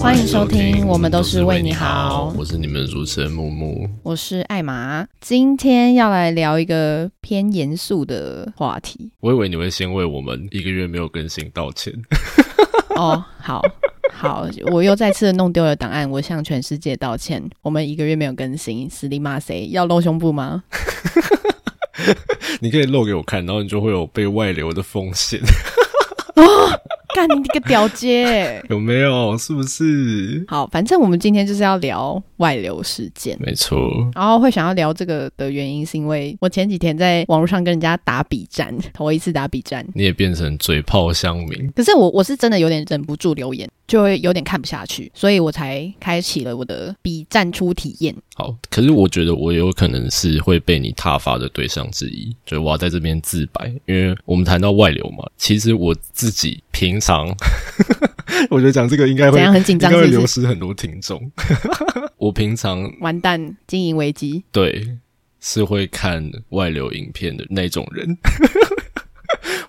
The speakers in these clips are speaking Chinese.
欢迎收听，我们都是为你好。我是你们主持人木木，我是艾玛。今天要来聊一个偏严肃的话题。我以为你会先为我们一个月没有更新道歉。哦，好。好，我又再次弄丢了档案，我向全世界道歉。我们一个月没有更新，死力骂谁？要露胸部吗？你可以露给我看，然后你就会有被外流的风险。哦，干你个屌街！有没有？是不是？好，反正我们今天就是要聊外流事件，没错。然后会想要聊这个的原因，是因为我前几天在网络上跟人家打比战，头一次打比战，你也变成嘴炮乡民。可是我是真的有点忍不住留言，就会有点看不下去，所以我才开启了我的比战初体验。好，可是我觉得我有可能是会被你挞伐的对象之一，所以我要在这边自白，因为我们谈到外流嘛，其实我自己平常我觉得讲这个应该会很紧张，应该会流失很多听众。我平常完蛋，经营危机，对，是会看外流影片的那种人。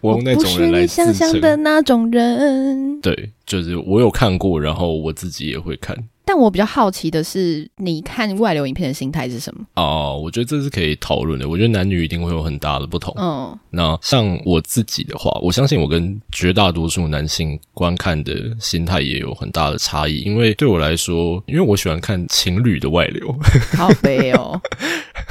我用那种人来自称，我不是你想象的那种人。对，就是我有看过，然后我自己也会看。但我比较好奇的是，你看外流影片的心态是什么？哦，我觉得这是可以讨论的。我觉得男女一定会有很大的不同。嗯，那像我自己的话，我相信我跟绝大多数男性观看的心态也有很大的差异。因为对我来说，因为我喜欢看情侣的外流，好悲哦。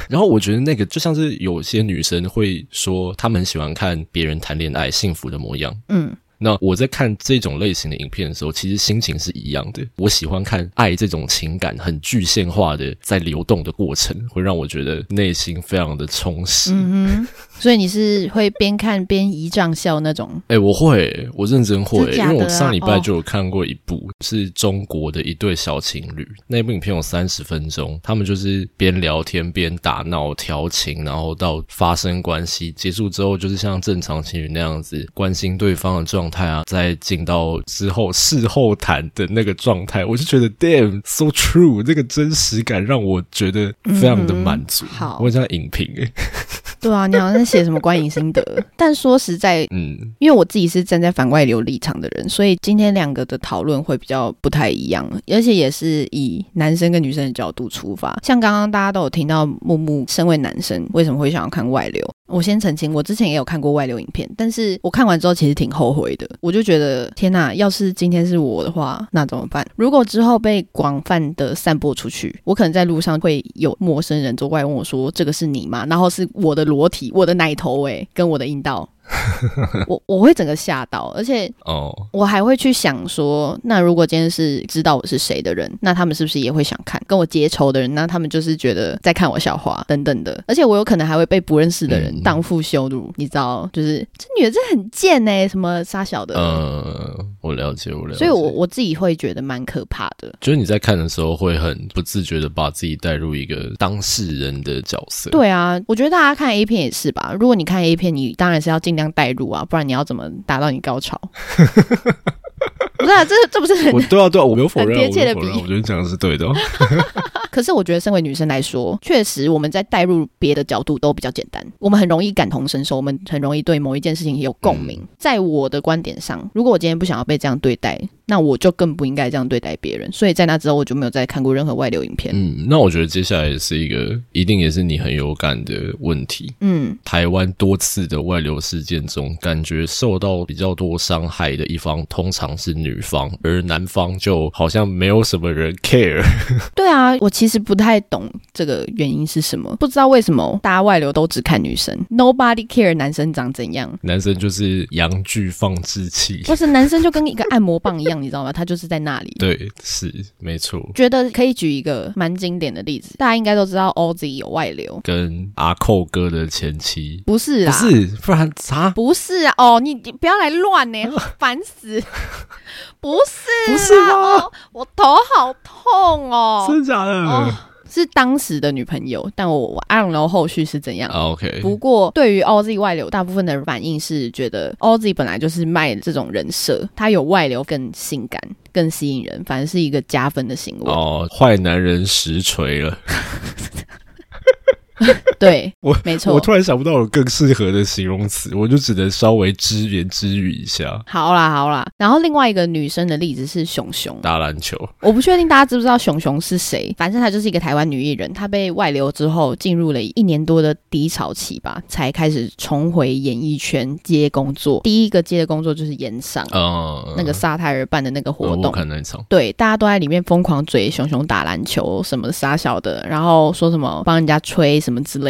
然后我觉得那个就像是有些女生会说，她们喜欢看别人谈恋爱幸福的模样。嗯。那我在看这种类型的影片的时候，其实心情是一样的。我喜欢看爱这种情感很具现化的在流动的过程，会让我觉得内心非常的充实。嗯哼，所以你是会边看边姨丈笑那种？欸，我会，我认真会，因为我上礼拜就有看过一部，是中国的一对小情侣，那部影片有30分钟，他们就是边聊天边打闹调情，然后到发生关系，结束之后就是像正常情侣那样子关心对方的状态啊，再进到之后事后谈的那个状态，我就觉得 damn so true， 这个真实感让我觉得非常的满足。好，我想影评欸。对啊，你好像在写什么观影心得。但说实在，因为我自己是站在反外流立场的人，所以今天两个的讨论会比较不太一样，而且也是以男生跟女生的角度出发。像刚刚大家都有听到木木身为男生为什么会想要看外流，我先澄清，我之前也有看过外流影片，但是我看完之后其实挺后悔的。我就觉得天哪，要是今天是我的话那怎么办？如果之后被广泛的散播出去，我可能在路上会有陌生人走过来问我说，这个是你吗？然后是我的裸体，我的奶头欸，跟我的阴道。我会整个吓到，而且我还会去想说，那如果今天是知道我是谁的人，那他们是不是也会想看？跟我结仇的人，那他们就是觉得在看我笑话等等的。而且我有可能还会被不认识的人荡妇羞辱，你知道，就是这女的真的很贱欸，什么杀小的。我了解，我了解。所以我自己会觉得蛮可怕的，就是你在看的时候会很不自觉的把自己带入一个当事人的角色。对啊，我觉得大家看 A 片也是吧，如果你看 A 片，你当然是要尽量带入啊，不然你要怎么达到你高潮？不是啊，这不是很对啊，我没有否认，很贴切的比喻，我觉得讲的是对的。可是我觉得身为女生来说，确实我们在带入别的角度都比较简单，我们很容易感同身受，我们很容易对某一件事情有共鸣。在我的观点上，如果我今天不想要被这样对待，那我就更不应该这样对待别人，所以在那之后我就没有再看过任何外流影片。那我觉得接下来是一个一定也是你很有感的问题。台湾多次的外流事件中，感觉受到比较多伤害的一方通常是女方，而男方就好像没有什么人 care。 对啊，我其实不太懂这个原因是什么，不知道为什么大家外流都只看女生， nobody care 男生长怎样，男生就是阳具放置器，不是，男生就跟一个按摩棒一样。你知道吗？他就是在那里。对，是没错。觉得可以举一个蛮经典的例子，大家应该都知道 OZ 有外流，跟阿寇哥的前妻。不是啦，不是，不然啥？不是啊！哦，你不要来乱呢，烦死！不是啦，不是啦，哦，我头好痛哦，真的假的？哦是当时的女朋友，但我I don't know后续是怎样。OK。不过对于 Aussie 外流，大部分的反应是觉得 Aussie 本来就是卖这种人设，他有外流更性感、更吸引人，反正是一个加分的行为。哦，坏男人实锤了。对，没错。我突然想不到有更适合的形容词，我就只能稍微只言只语一下。好啦好啦，然后另外一个女生的例子是熊熊打篮球。我不确定大家知不知道熊熊是谁，反正她就是一个台湾女艺人，她被外流之后进入了1年多的低潮期吧，才开始重回演艺圈接工作。第一个接的工作就是演唱、那个沙泰尔办的那个活动、我看那一场，对，大家都在里面疯狂嘴熊熊打篮球什么傻小的，然后说什么帮人家吹什么之类的。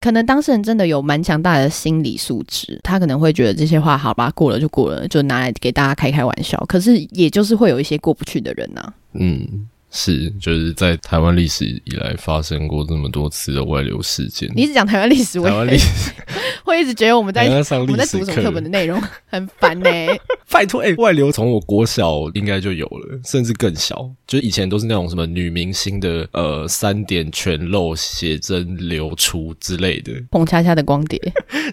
可能当事人真的有蛮强大的心理素质，他可能会觉得这些话好吧，过了就过了，就拿来给大家开开玩笑，可是也就是会有一些过不去的人啊。嗯，是，就是在台湾历史以来发生过这么多次的外流事件。你一直讲台湾历史，我也会一直觉得我们在读什么课本的内容，很烦欸。拜托，外流从我国小应该就有了，甚至更小，就是以前都是那种什么女明星的3点全露写真流出之类的，彭恰恰的光碟。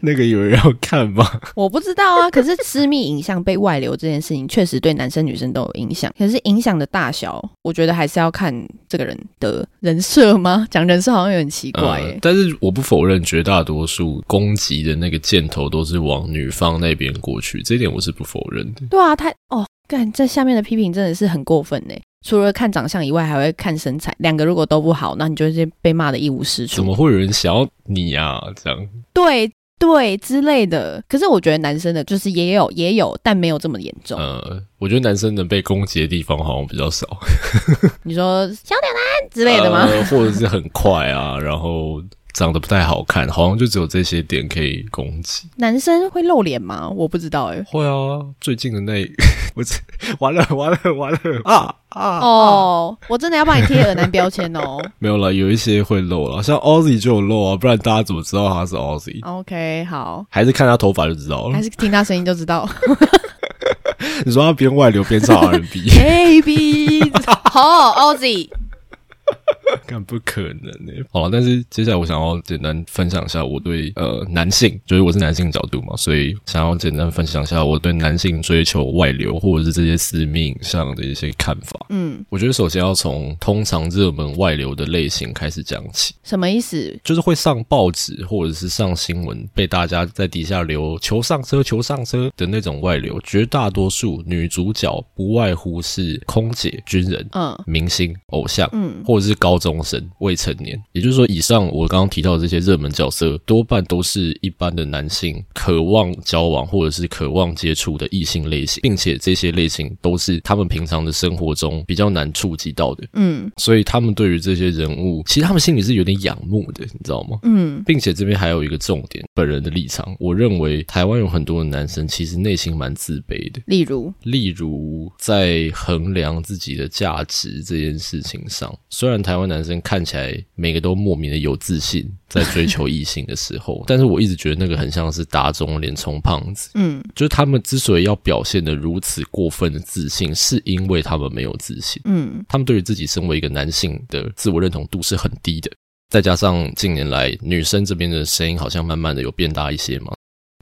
那个有人要看吗？我不知道啊，可是私密影像被外流这件事情确实对男生女生都有影响，可是影响的大小我觉得还是要看这个人的人设吗？讲人设好像有点奇怪欸。但是我不否认绝大多数攻击的那个箭头都是往女方那边过去，这一点我是不否认。对啊，他哦，干，这下面的批评真的是很过分耶。除了看长相以外还会看身材，两个如果都不好，那你就会被骂得一无是处。怎么会有人想要你啊，这样对对之类的。可是我觉得男生的就是也有但没有这么严重。我觉得男生能被攻击的地方好像比较少。你说小点男之类的吗？或者是很快啊，然后长得不太好看，好像就只有这些点可以攻击。男生会露脸吗？我不知道欸。会啊，最近的那我完了啊！哦、我真的要帮你贴耳男标签哦。没有啦，有一些会露啦，像 Aussie 就有露啊，不然大家怎么知道他是 Aussie？ OK， 好，还是看他头发就知道了，还是听他声音就知道。你说他边外流边唱 R&B， Baby， 好 Aussie。干不可能欸。好啦，但是接下来我想要简单分享一下我对男性，就是我是男性角度嘛，所以想要简单分享一下我对男性追求外流或者是这些私密影像的一些看法。嗯，我觉得首先要从通常热门外流的类型开始讲起。什么意思？就是会上报纸或者是上新闻，被大家在底下留求上车求上车的那种外流。绝大多数女主角不外乎是空姐、军人、明星、偶像，或者是高中生、未成年。也就是说，以上我刚刚提到的这些热门角色多半都是一般的男性渴望交往或者是渴望接触的异性类型，并且这些类型都是他们平常的生活中比较难触及到的。嗯，所以他们对于这些人物其实他们心里是有点仰慕的，你知道吗？嗯，并且这边还有一个重点，本人的立场，我认为台湾有很多的男生其实内心蛮自卑的。例如在衡量自己的价值这件事情上，虽然台湾男生看起来每个都莫名的有自信在追求异性的时候，但是我一直觉得那个很像是打肿脸充胖子。嗯，就是他们之所以要表现得如此过分的自信，是因为他们没有自信。嗯，他们对于自己身为一个男性的自我认同度是很低的，再加上近年来女生这边的声音好像慢慢的有变大一些嘛，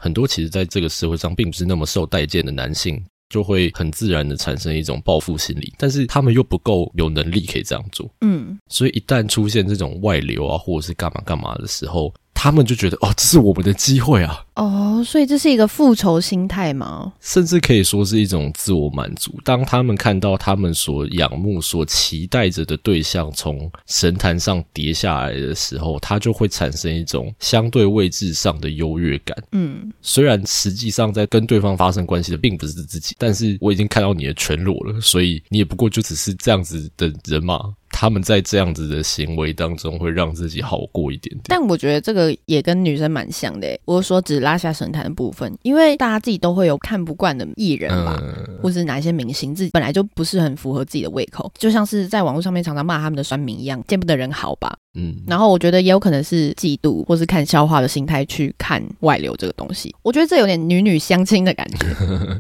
很多其实在这个社会上并不是那么受待见的男性就会很自然的产生一种报复心理，但是他们又不够有能力可以这样做。嗯，所以一旦出现这种外流啊或者是干嘛干嘛的时候，他们就觉得哦，这是我们的机会啊。哦，所以这是一个复仇心态吗？甚至可以说是一种自我满足。当他们看到他们所仰慕所期待着的对象从神坛上跌下来的时候，他就会产生一种相对位置上的优越感。嗯，虽然实际上在跟对方发生关系的并不是自己，但是我已经看到你的全裸了，所以你也不过就只是这样子的人嘛。他们在这样子的行为当中会让自己好过一点点。但我觉得这个也跟女生蛮像的欸。我说只拉下神坛的部分，因为大家自己都会有看不惯的艺人吧，或是哪一些明星自己本来就不是很符合自己的胃口，就像是在网络上面常常骂他们的酸民一样，见不得人好吧。嗯，然后我觉得也有可能是嫉妒或是看笑话的心态去看外流这个东西，我觉得这有点女女相亲的感觉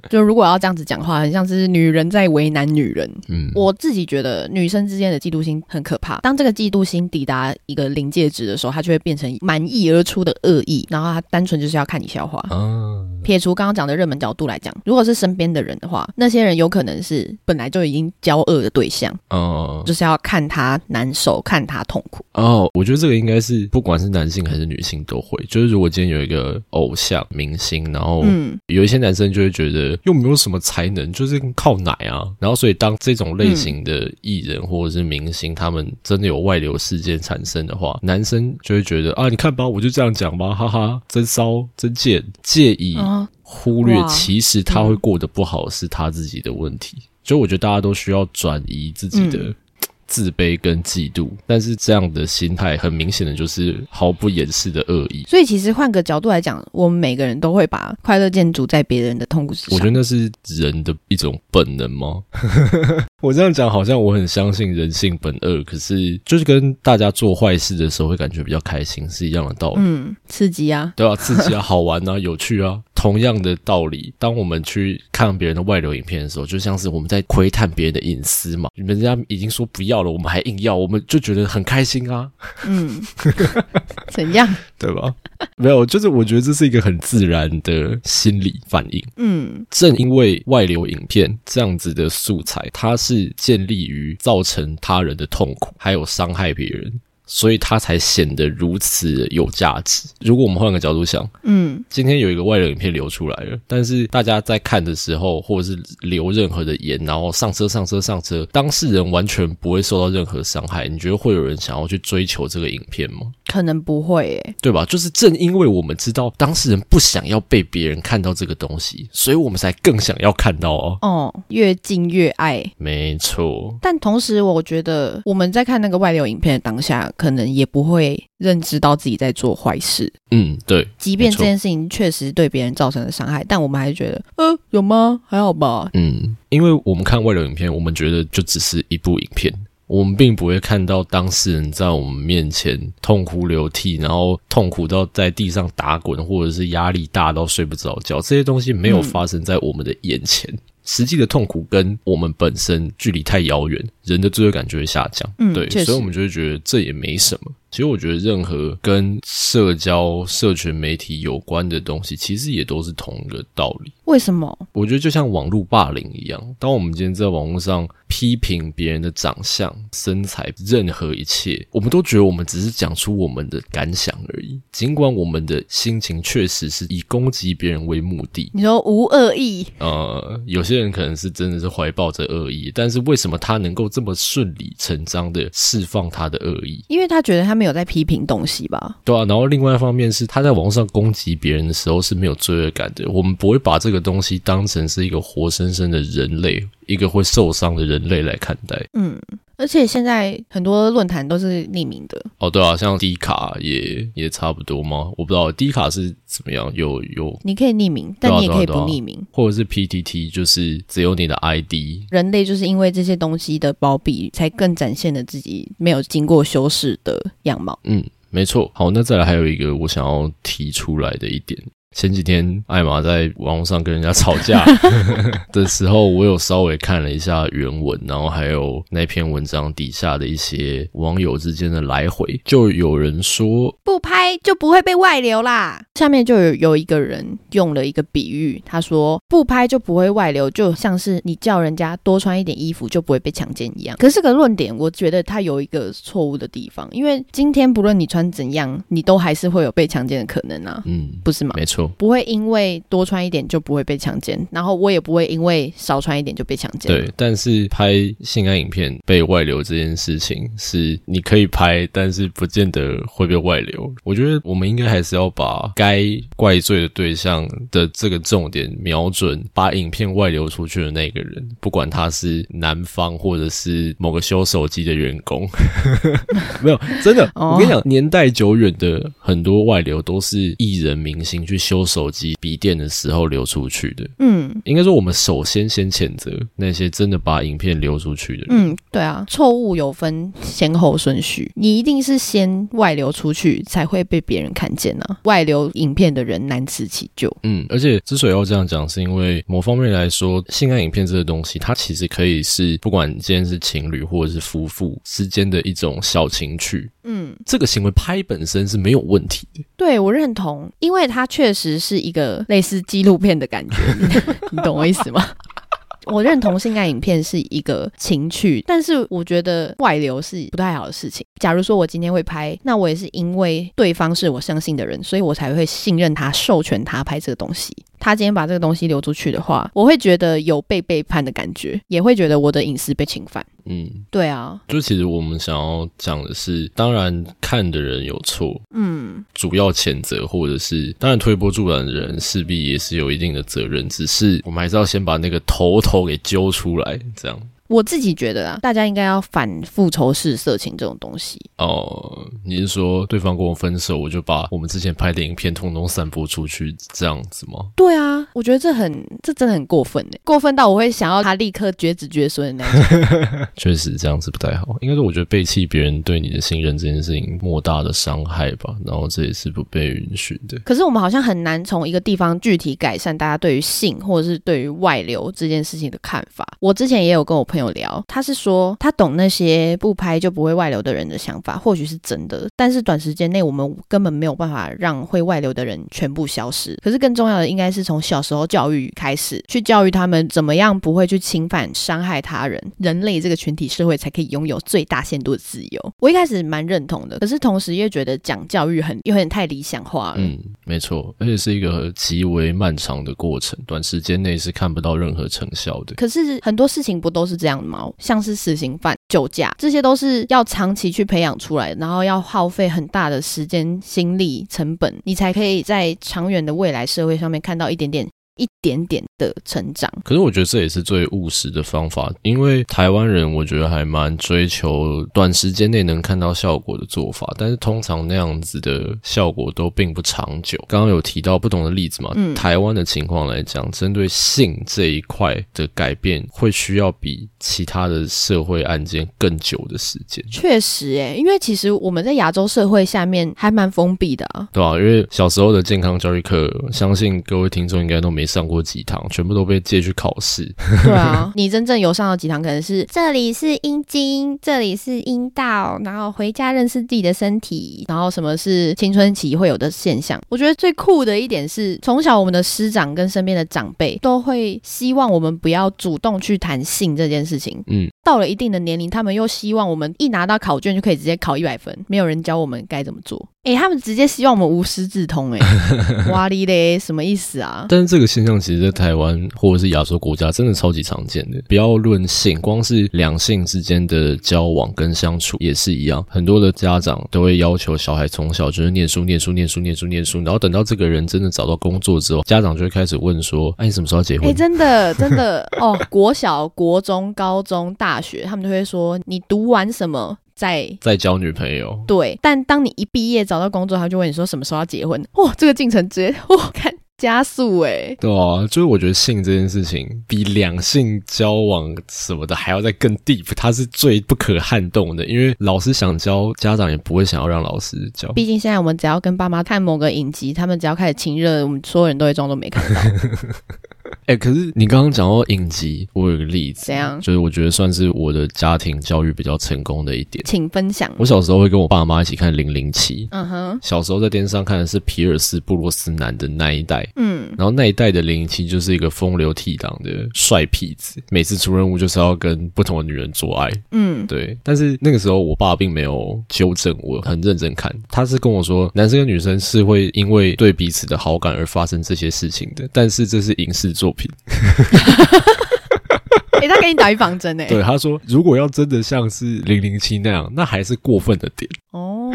就如果要这样子讲话，很像是女人在为难女人。嗯，我自己觉得女生之间的嫉妒心很可怕，当这个嫉妒心抵达一个临界值的时候，它就会变成满溢而出的恶意，然后它单纯就是要看你笑话。撇除刚刚讲的热门角度来讲，如果是身边的人的话，那些人有可能是本来就已经交恶的对象，就是要看他难受，看他痛苦。我觉得这个应该是不管是男性还是女性都会，就是如果今天有一个偶像明星，然后有一些男生就会觉得又没有什么才能，就是靠奶啊，然后所以当这种类型的艺人或者是明星他们真的有外流事件产生的话，男生就会觉得啊，你看吧，我就这样讲吧，哈哈，真骚真贱，介意忽略其实他会过得不好是他自己的问题。所以我觉得大家都需要转移自己的自卑跟嫉妒，但是这样的心态很明显的就是毫不掩饰的恶意。所以其实换个角度来讲，我们每个人都会把快乐建筑在别人的痛苦之上。我觉得那是人的一种本能吗？我这样讲好像我很相信人性本恶，可是就是跟大家做坏事的时候会感觉比较开心是一样的道理。刺激啊，对啊，刺激啊，好玩啊，有趣啊。同样的道理，当我们去看别人的外流影片的时候，就像是我们在窥探别人的隐私嘛，人家已经说不要了，我们还硬要，我们就觉得很开心啊。怎样？对吧？没有，就是我觉得这是一个很自然的心理反应。正因为外流影片这样子的素材，它是建立于造成他人的痛苦，还有伤害别人。所以它才显得如此有价值。如果我们换个角度想，今天有一个外流影片流出来了，但是大家在看的时候，或者是留任何的言，然后上车，当事人完全不会受到任何伤害，你觉得会有人想要去追求这个影片吗？可能不会耶，对吧？就是正因为我们知道当事人不想要被别人看到这个东西，所以我们才更想要看到越近越爱，没错。但同时我觉得我们在看那个外流影片的当下，可能也不会认知到自己在做坏事。对，即便这件事情确实对别人造成了伤害，但我们还是觉得有吗？还好吧。因为我们看外流影片，我们觉得就只是一部影片，我们并不会看到当事人在我们面前痛哭流涕，然后痛苦到在地上打滚，或者是压力大到睡不着觉，这些东西没有发生在我们的眼前。实际的痛苦跟我们本身距离太遥远，人的罪恶感就会下降。对，所以我们就会觉得这也没什么。其实我觉得任何跟社群媒体有关的东西，其实也都是同一个道理。为什么？我觉得就像网络霸凌一样，当我们今天在网络上批评别人的长相、身材，任何一切，我们都觉得我们只是讲出我们的感想而已，尽管我们的心情确实是以攻击别人为目的。你说无恶意？有些人可能是真的是怀抱着恶意，但是为什么他能够这么顺理成章的释放他的恶意？因为他觉得他没有在批评东西吧。对啊，然后另外一方面是他在网上攻击别人的时候是没有罪恶感的，我们不会把这个东西当成是一个活生生的人类，一个会受伤的人类来看待。而且现在很多论坛都是匿名的。对啊，像 D 卡也差不多吗？我不知道 D 卡是怎么样。有你可以匿名，但你也可以不匿名。或者是 PTT， 就是只有你的 ID。 人类就是因为这些东西的包庇，才更展现了自己没有经过修饰的样貌。没错。好，那再来还有一个我想要提出来的一点，前几天艾玛在网络上跟人家吵架的时候，我有稍微看了一下原文，然后还有那篇文章底下的一些网友之间的来回，就有人说不拍就不会被外流啦。下面就有一个人用了一个比喻，他说不拍就不会外流，就像是你叫人家多穿一点衣服就不会被强奸一样。可是这个论点我觉得他有一个错误的地方，因为今天不论你穿怎样，你都还是会有被强奸的可能啊。不是吗？没错，不会因为多穿一点就不会被强奸，然后我也不会因为少穿一点就被强奸。对，但是拍性爱影片被外流这件事情是你可以拍，但是不见得会被外流。我觉得我们应该还是要把该怪罪的对象的这个重点瞄准把影片外流出去的那个人，不管他是男方或者是某个修手机的员工没有，真的我跟你讲，年代久远的很多外流都是艺人明星去修修手机笔电的时候流出去的。嗯，应该说我们首先谴责那些真的把影片流出去的人。嗯，对啊，错误有分先后顺序，你一定是先外流出去才会被别人看见啊，外流影片的人难辞其咎。嗯，而且之所以要这样讲，是因为某方面来说，性爱影片这个东西，它其实可以是不管今天是情侣或者是夫妇之间的一种小情趣。嗯，这个行为拍本身是没有问题的。对，我认同，因为它确实是一个类似纪录片的感觉，你懂我意思吗？我认同性爱影片是一个情趣，但是我觉得外流是不太好的事情。假如说我今天会拍，那我也是因为对方是我相信的人，所以我才会信任他，授权他拍这个东西。他今天把这个东西流出去的话，我会觉得有被背叛的感觉，也会觉得我的隐私被侵犯。嗯，对啊，就其实我们想要讲的是，当然看的人有错，嗯，主要谴责或者是当然推波助澜的人势必也是有一定的责任，只是我们还是要先把那个头给揪出来，这样。我自己觉得啊，大家应该要反复仇式色情这种东西。哦，你是说对方跟我分手，我就把我们之前拍的影片通通散播出去这样子吗？对啊，我觉得这真的很过分耶，过分到我会想要他立刻绝子绝孙的那种。确实这样子不太好，应该说我觉得背弃别人对你的信任这件事情莫大的伤害吧，然后这也是不被允许的。可是我们好像很难从一个地方具体改善大家对于性或者是对于外流这件事情的看法。我之前也有跟我朋友聊，他是说他懂那些不拍就不会外流的人的想法，或许是真的，但是短时间内我们根本没有办法让会外流的人全部消失。可是更重要的应该是从小时候教育开始，去教育他们怎么样不会去侵犯伤害他人，人类这个群体社会才可以拥有最大限度的自由。我一开始蛮认同的，可是同时也觉得讲教育有点太理想化了。嗯，没错，而且是一个极为漫长的过程，短时间内是看不到任何成效的。可是很多事情不都是这样吗？像是死刑犯、酒驾，这些都是要长期去培养出来，然后要耗费很大的时间、心力、成本，你才可以在长远的未来社会上面看到一点点的成长。可是我觉得这也是最务实的方法，因为台湾人我觉得还蛮追求短时间内能看到效果的做法，但是通常那样子的效果都并不长久。刚刚有提到不同的例子嘛，台湾的情况来讲，针对性这一块的改变会需要比其他的社会案件更久的时间。确实耶，因为其实我们在亚洲社会下面还蛮封闭的啊。对啊，因为小时候的健康教育课，相信各位听众应该都没上过几堂，全部都被借去考试。对啊，你真正有上到几堂可能是这里是阴茎，这里是阴道，然后回家认识自己的身体，然后什么是青春期会有的现象。我觉得最酷的一点是，从小我们的师长跟身边的长辈都会希望我们不要主动去谈性这件事情。嗯，到了一定的年龄，他们又希望我们一拿到考卷就可以直接考100分，没有人教我们该怎么做。欸，他们直接希望我们无师自通。哇哩咧，什么意思啊？但是这个现象其实在台湾或者是亚洲国家真的超级常见的，不要论性，光是两性之间的交往跟相处也是一样，很多的家长都会要求小孩从小就是念书，然后等到这个人真的找到工作之后，家长就会开始问说，哎，你什么时候要结婚？欸，真的哦，国小、国中、高中、大学，他们就会说你读完什么再交女朋友。对，但当你一毕业找到工作，他就问你说什么时候要结婚。哇，这个进程直接看加速。欸，对啊，就是我觉得性这件事情比两性交往什么的还要再更 deep， 它是最不可撼动的，因为老师想教，家长也不会想要让老师教。毕竟现在我们只要跟爸妈看某个影集，他们只要开始亲热，我们所有人都会装作没看到。欸，可是你刚刚讲到影集，我有一个例子，怎样？就是我觉得算是我的家庭教育比较成功的一点，请分享。我小时候会跟我爸妈一起看007，嗯哼，小时候在电视上看的是皮尔斯布洛斯南的那一代，嗯，然后那一代的007就是一个风流倜傥的帅痞子，每次出任务就是要跟不同的女人做爱，嗯，对。但是那个时候我爸并没有纠正我，很认真看，他是跟我说，男生跟女生是会因为对彼此的好感而发生这些事情的，但是这是影视作品。欸，他给你打预防针。欸，对，他说如果要真的像是007那样，那还是过分的点哦。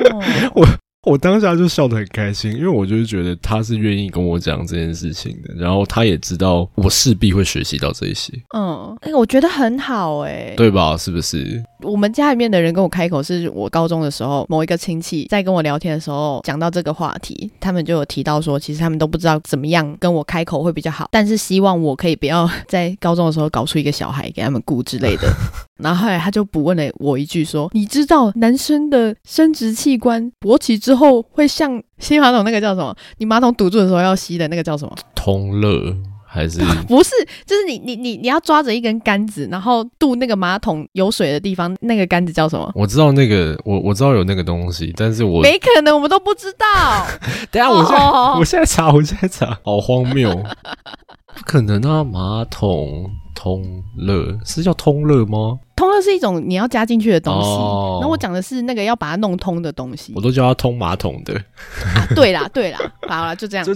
我当下就笑得很开心，因为我就是觉得他是愿意跟我讲这件事情的，然后他也知道我势必会学习到这一些。嗯，欸，我觉得很好。欸，对吧？是不是？我们家里面的人跟我开口是我高中的时候某一个亲戚在跟我聊天的时候讲到这个话题，他们就有提到说其实他们都不知道怎么样跟我开口会比较好，但是希望我可以不要在高中的时候搞出一个小孩给他们顾之类的然后后来他就补问了我一句说，你知道男生的生殖器官勃起之后会像吸马桶那个叫什么，你马桶堵住的时候要吸的那个叫什么，通乐还是不是，就是你要抓着一根杆子，然后渡那个马桶有水的地方，那个杆子叫什么？我知道那个，我知道有那个东西，但是我没可能，我们都不知道。等一下，我现在查，好荒谬，不可能啊！马桶通乐是叫通乐吗？通乐是一种你要加进去的东西，然后我讲的是那个要把它弄通的东西。我都叫它通马桶的。啊，对啦，好啦，就这样，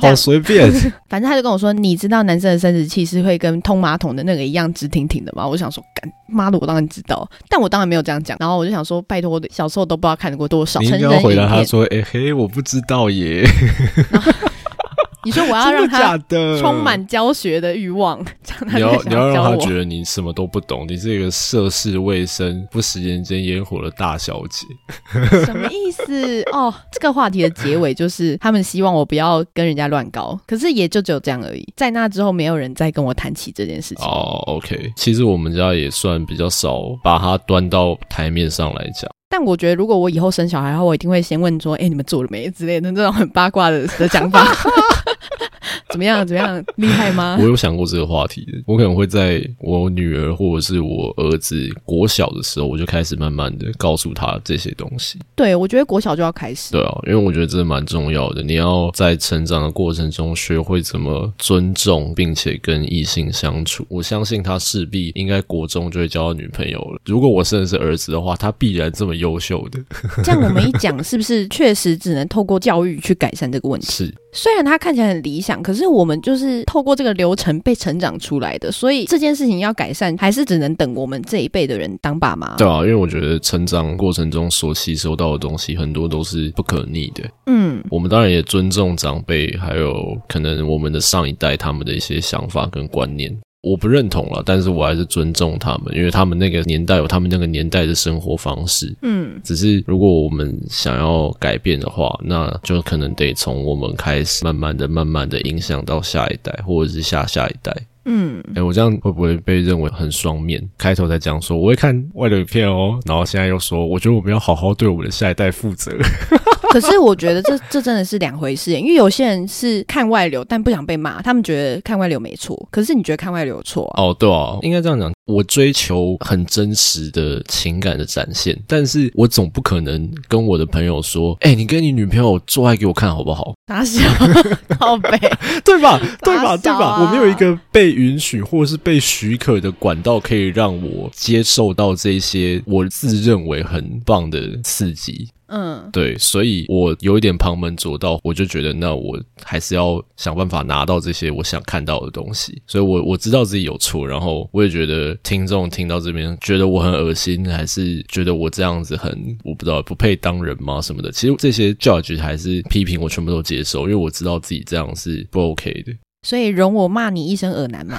好随便。反正他就跟我说，你知道男生的生殖器是会跟通马桶的那个一样直挺挺的吗？我想说，干妈的，我当然知道，但我当然没有这样讲。然后我就想说，拜托，我的小时候都不知道看过多少成人影片。你应该回答他说，嘿，我不知道耶。你说我要让他充满教学的欲望，这样他就想教我。你要让他觉得你什么都不懂，你是一个涉世未深、不食人间烟火的大小姐。什么意思？哦，这个话题的结尾就是他们希望我不要跟人家乱搞，可是也就只有这样而已。在那之后，没有人再跟我谈起这件事情。哦 ，OK， 其实我们家也算比较少把它端到台面上来讲。但我觉得如果我以后生小孩的话，我一定会先问说，你们做了没之类的那种很八卦的讲法。怎么样厉害吗？我有想过这个话题，我可能会在我女儿或者是我儿子国小的时候，我就开始慢慢的告诉他这些东西。对，我觉得国小就要开始。对啊，因为我觉得这蛮重要的，你要在成长的过程中学会怎么尊重并且跟异性相处。我相信他势必应该国中就会交到女朋友了，如果我生的是儿子的话，他必然这么优秀的。这样我们一讲是不是确实只能透过教育去改善这个问题？是，虽然他看起来很理想，可是我们就是透过这个流程被成长出来的，所以这件事情要改善还是只能等我们这一辈的人当爸妈。对啊，因为我觉得成长过程中所吸收到的东西很多都是不可逆的。我们当然也尊重长辈还有可能我们的上一代他们的一些想法跟观念，我不认同了，但是我还是尊重他们，因为他们那个年代有他们那个年代的生活方式。只是如果我们想要改变的话，那就可能得从我们开始，慢慢的影响到下一代或者是下下一代。我这样会不会被认为很双面？开头在讲说我会看外流影片哦，然后现在又说我觉得我们要好好对我们的下一代负责。可是我觉得这真的是两回事，因为有些人是看外流但不想被骂，他们觉得看外流没错，可是你觉得看外流有错啊？哦，对啊，应该这样讲，我追求很真实的情感的展现，但是我总不可能跟我的朋友说，你跟你女朋友做爱给我看好不好？打小靠北对吧，我没有一个被允许或者是被许可的管道可以让我接受到这些我自认为很棒的刺激。对，所以我有一点旁门左道，我就觉得那我还是要想办法拿到这些我想看到的东西。所以我知道自己有错，然后我也觉得听众听到这边觉得我很恶心，还是觉得我这样子很，我不知道，不配当人吗什么的，其实这些 judge 还是批评我全部都接受，因为我知道自己这样是不 OK 的。所以容我骂你一声恶男嘛。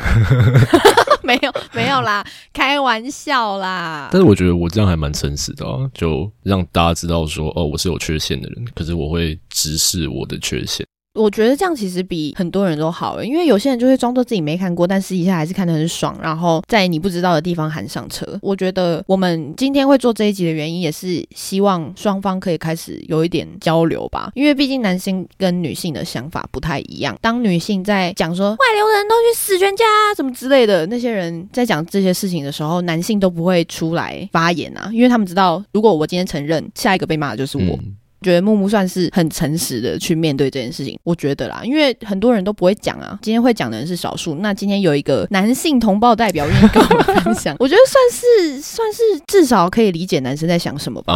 没有啦，开玩笑啦。但是我觉得我这样还蛮诚实的啊，就让大家知道说，我是有缺陷的人，可是我会直视我的缺陷。我觉得这样其实比很多人都好，因为有些人就会装作自己没看过，但私底下还是看得很爽，然后在你不知道的地方喊上车。我觉得我们今天会做这一集的原因也是希望双方可以开始有一点交流吧，因为毕竟男性跟女性的想法不太一样。当女性在讲说外流人都去死全家啊什么之类的，那些人在讲这些事情的时候，男性都不会出来发言啊，因为他们知道如果我今天承认，下一个被骂的就是我。我觉得木木算是很诚实的去面对这件事情，我觉得啦，因为很多人都不会讲啊，今天会讲的人是少数，那今天有一个男性同胞代表愿意跟我们分享，我觉得算是至少可以理解男生在想什么吧。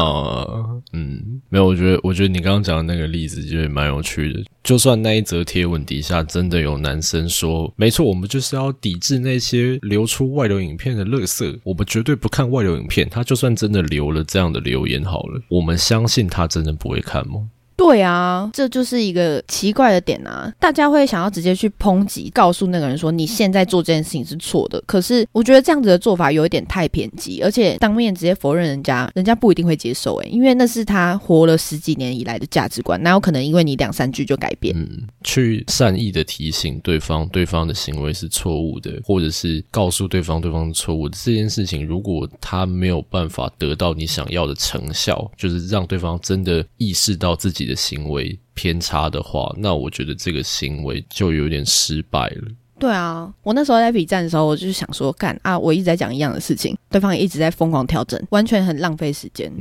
没有，我觉得你刚刚讲的那个例子就蛮有趣的，就算那一则贴文底下真的有男生说，没错，我们就是要抵制那些流出外流影片的垃圾，我们绝对不看外流影片，他就算真的留了这样的留言好了，我们相信他真的不会看吗？对啊，这就是一个奇怪的点啊，大家会想要直接去抨击，告诉那个人说你现在做这件事情是错的，可是我觉得这样子的做法有一点太偏激，而且当面直接否认人家不一定会接受欸，因为那是他活了十几年以来的价值观，哪有可能因为你两三句就改变？去善意的提醒对方的行为是错误的，或者是告诉对方是错误的这件事情，如果他没有办法得到你想要的成效，就是让对方真的意识到自己的行为偏差的话，那我觉得这个行为就有点失败了。对啊，我那时候在比战的时候，我就想说干啊，我一直在讲一样的事情，对方也一直在疯狂调整，完全很浪费时间。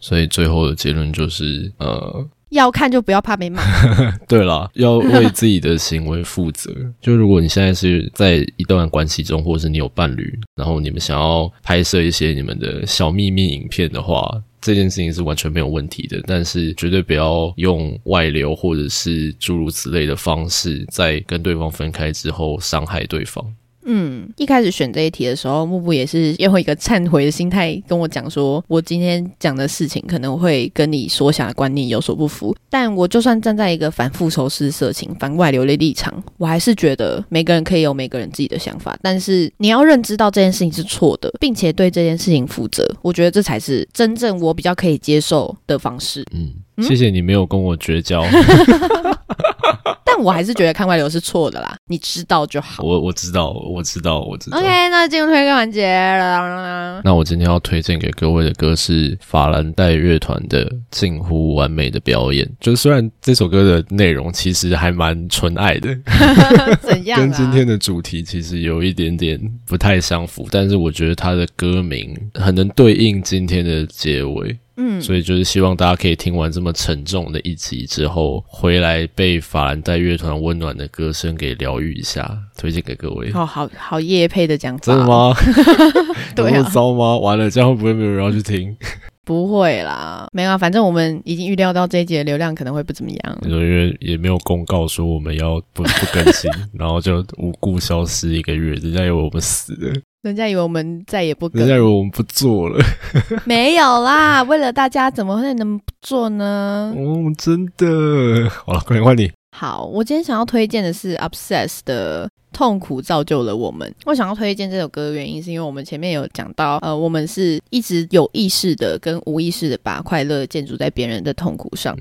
所以最后的结论就是要看就不要怕被骂。对啦，要为自己的行为负责。就如果你现在是在一段关系中，或是你有伴侣，然后你们想要拍摄一些你们的小秘密影片的话，这件事情是完全没有问题的，但是绝对不要用外流或者是诸如此类的方式在跟对方分开之后伤害对方。一开始选这一题的时候，木布也是用一个忏悔的心态跟我讲说，我今天讲的事情可能会跟你所想的观念有所不符，但我就算站在一个反复仇式色情反外流的立场，我还是觉得每个人可以有每个人自己的想法，但是你要认知到这件事情是错的，并且对这件事情负责，我觉得这才是真正我比较可以接受的方式。谢谢你没有跟我绝交。但我还是觉得看外流是错的啦，你知道就好。我知道。OK， 那进入推歌环节了。那我今天要推荐给各位的歌是法兰黛乐团的《近乎完美的表演》，就是虽然这首歌的内容其实还蛮纯爱的，怎样、啊？跟今天的主题其实有一点点不太相符，但是我觉得它的歌名很能对应今天的结尾。所以就是希望大家可以听完这么沉重的一集之后，回来被法兰黛乐团温暖的歌声给疗愈一下，推荐给各位。好业配的讲法。真的吗？对啊，有那么糟吗？完了，这样会不会没有人要去听？不会啦，没有啊，反正我们已经预料到这一集的流量可能会不怎么样，因为也没有公告说我们要 不更新。然后就无故消失一个月，人家以为我们死了，人家以为我们再也不更，人家以为我们不做了。没有啦，为了大家怎么会能不做呢？真的好了，快点换你。好，我今天想要推荐的是 Obsess 的痛苦造就了我们。我想要推荐这首歌的原因是因为我们前面有讲到我们是一直有意识的跟无意识的把快乐建筑在别人的痛苦上。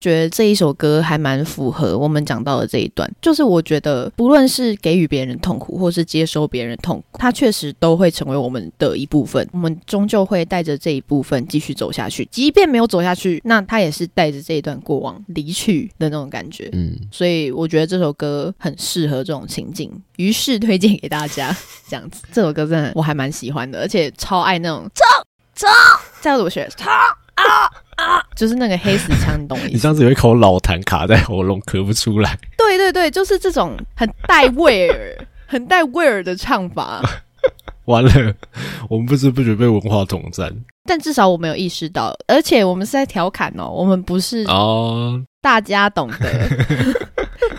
觉得这一首歌还蛮符合我们讲到的这一段，就是我觉得不论是给予别人痛苦或是接收别人痛苦，它确实都会成为我们的一部分，我们终究会带着这一部分继续走下去，即便没有走下去，那它也是带着这一段过往离去的那种感觉。所以我觉得这首歌很适合这种情境，于是推荐给大家这样子。这首歌真的我还蛮喜欢的，而且超爱那种冲这样子，我学冲啊啊，就是那个黑死腔，你懂我意思？你上次有一口老痰卡在喉咙，咳不出来。对对对，就是这种很带味儿、很带味儿的唱法。完了，我们不知不觉被文化统战。但至少我们有意识到，而且我们是在调侃哦，我们不是大家懂的。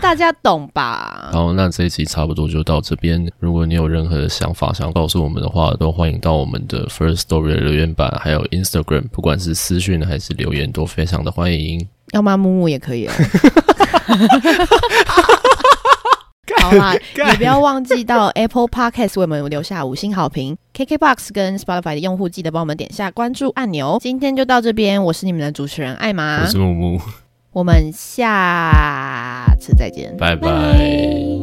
大家懂吧？好，那这一集差不多就到这边。如果你有任何的想法想告诉我们的话，都欢迎到我们的 Firstory 留言板，还有 Instagram， 不管是私讯还是留言都非常的欢迎。要骂木木也可以。好啦，也不要忘记到 Apple Podcast 为我们留下5星好评， KKBox 跟 Spotify 的用户记得帮我们点下关注按钮。今天就到这边，我是你们的主持人艾玛，我是木木，我们下次再见，拜拜。